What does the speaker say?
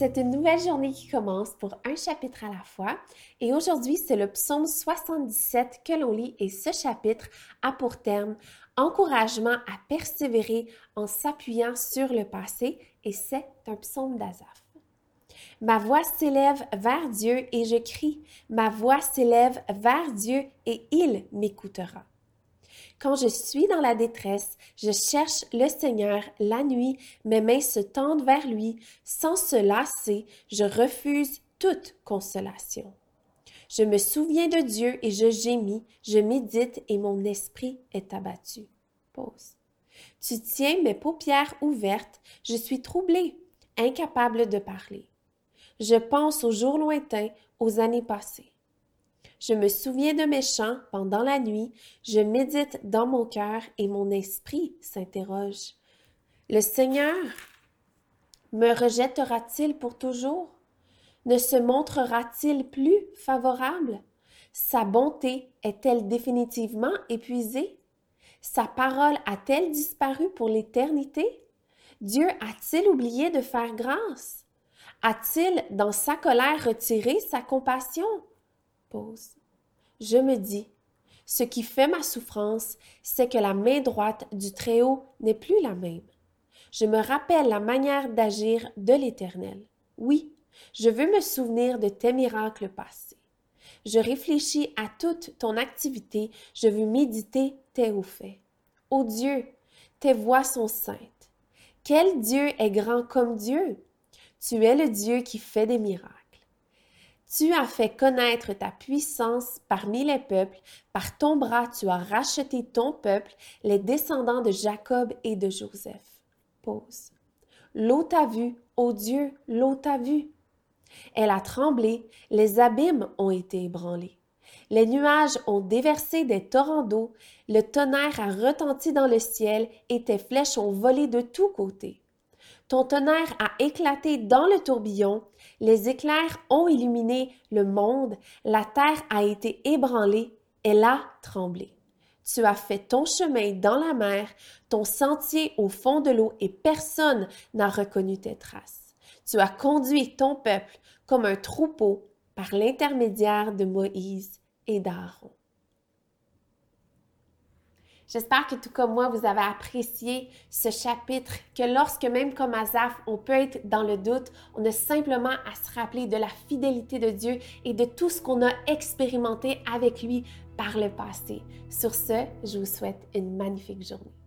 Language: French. C'est une nouvelle journée qui commence pour un chapitre à la fois et aujourd'hui, c'est le psaume 77 que l'on lit et ce chapitre a pour terme « Encouragement à persévérer en s'appuyant sur le passé » et c'est un psaume d'Asaph. « Ma voix s'élève vers Dieu et je crie, ma voix s'élève vers Dieu et il m'écoutera. » Quand je suis dans la détresse, je cherche le Seigneur la nuit, mes mains se tendent vers lui, sans se lasser, je refuse toute consolation. Je me souviens de Dieu et je gémis, je médite et mon esprit est abattu. Pause. Tu tiens mes paupières ouvertes, je suis troublée, incapable de parler. Je pense aux jours lointains, aux années passées. Je me souviens de mes chants pendant la nuit, je médite dans mon cœur et mon esprit s'interroge. Le Seigneur me rejettera-t-il pour toujours? Ne se montrera-t-il plus favorable? Sa bonté est-elle définitivement épuisée? Sa parole a-t-elle disparu pour l'éternité? Dieu a-t-il oublié de faire grâce? A-t-il, dans sa colère, retiré sa compassion? Pause. Je me dis, ce qui fait ma souffrance, c'est que la main droite du Très-Haut n'est plus la même. Je me rappelle la manière d'agir de l'Éternel. Oui, je veux me souvenir de tes miracles passés. Je réfléchis à toute ton activité, je veux méditer tes hauts faits. Ô Dieu, tes voies sont saintes. Quel Dieu est grand comme Dieu? Tu es le Dieu qui fait des miracles. Tu as fait connaître ta puissance parmi les peuples, par ton bras tu as racheté ton peuple, les descendants de Jacob et de Joseph. Pause. L'eau t'a vu, ô Dieu, l'eau t'a vu. Elle a tremblé, les abîmes ont été ébranlés. Les nuages ont déversé des torrents d'eau, le tonnerre a retenti dans le ciel et tes flèches ont volé de tous côtés. Ton tonnerre a éclaté dans le tourbillon, les éclairs ont illuminé le monde, la terre a été ébranlée, elle a tremblé. Tu as fait ton chemin dans la mer, ton sentier au fond de l'eau et personne n'a reconnu tes traces. Tu as conduit ton peuple comme un troupeau par l'intermédiaire de Moïse et d'Aaron. J'espère que tout comme moi, vous avez apprécié ce chapitre, que lorsque même comme Asaph, on peut être dans le doute, on a simplement à se rappeler de la fidélité de Dieu et de tout ce qu'on a expérimenté avec lui par le passé. Sur ce, je vous souhaite une magnifique journée.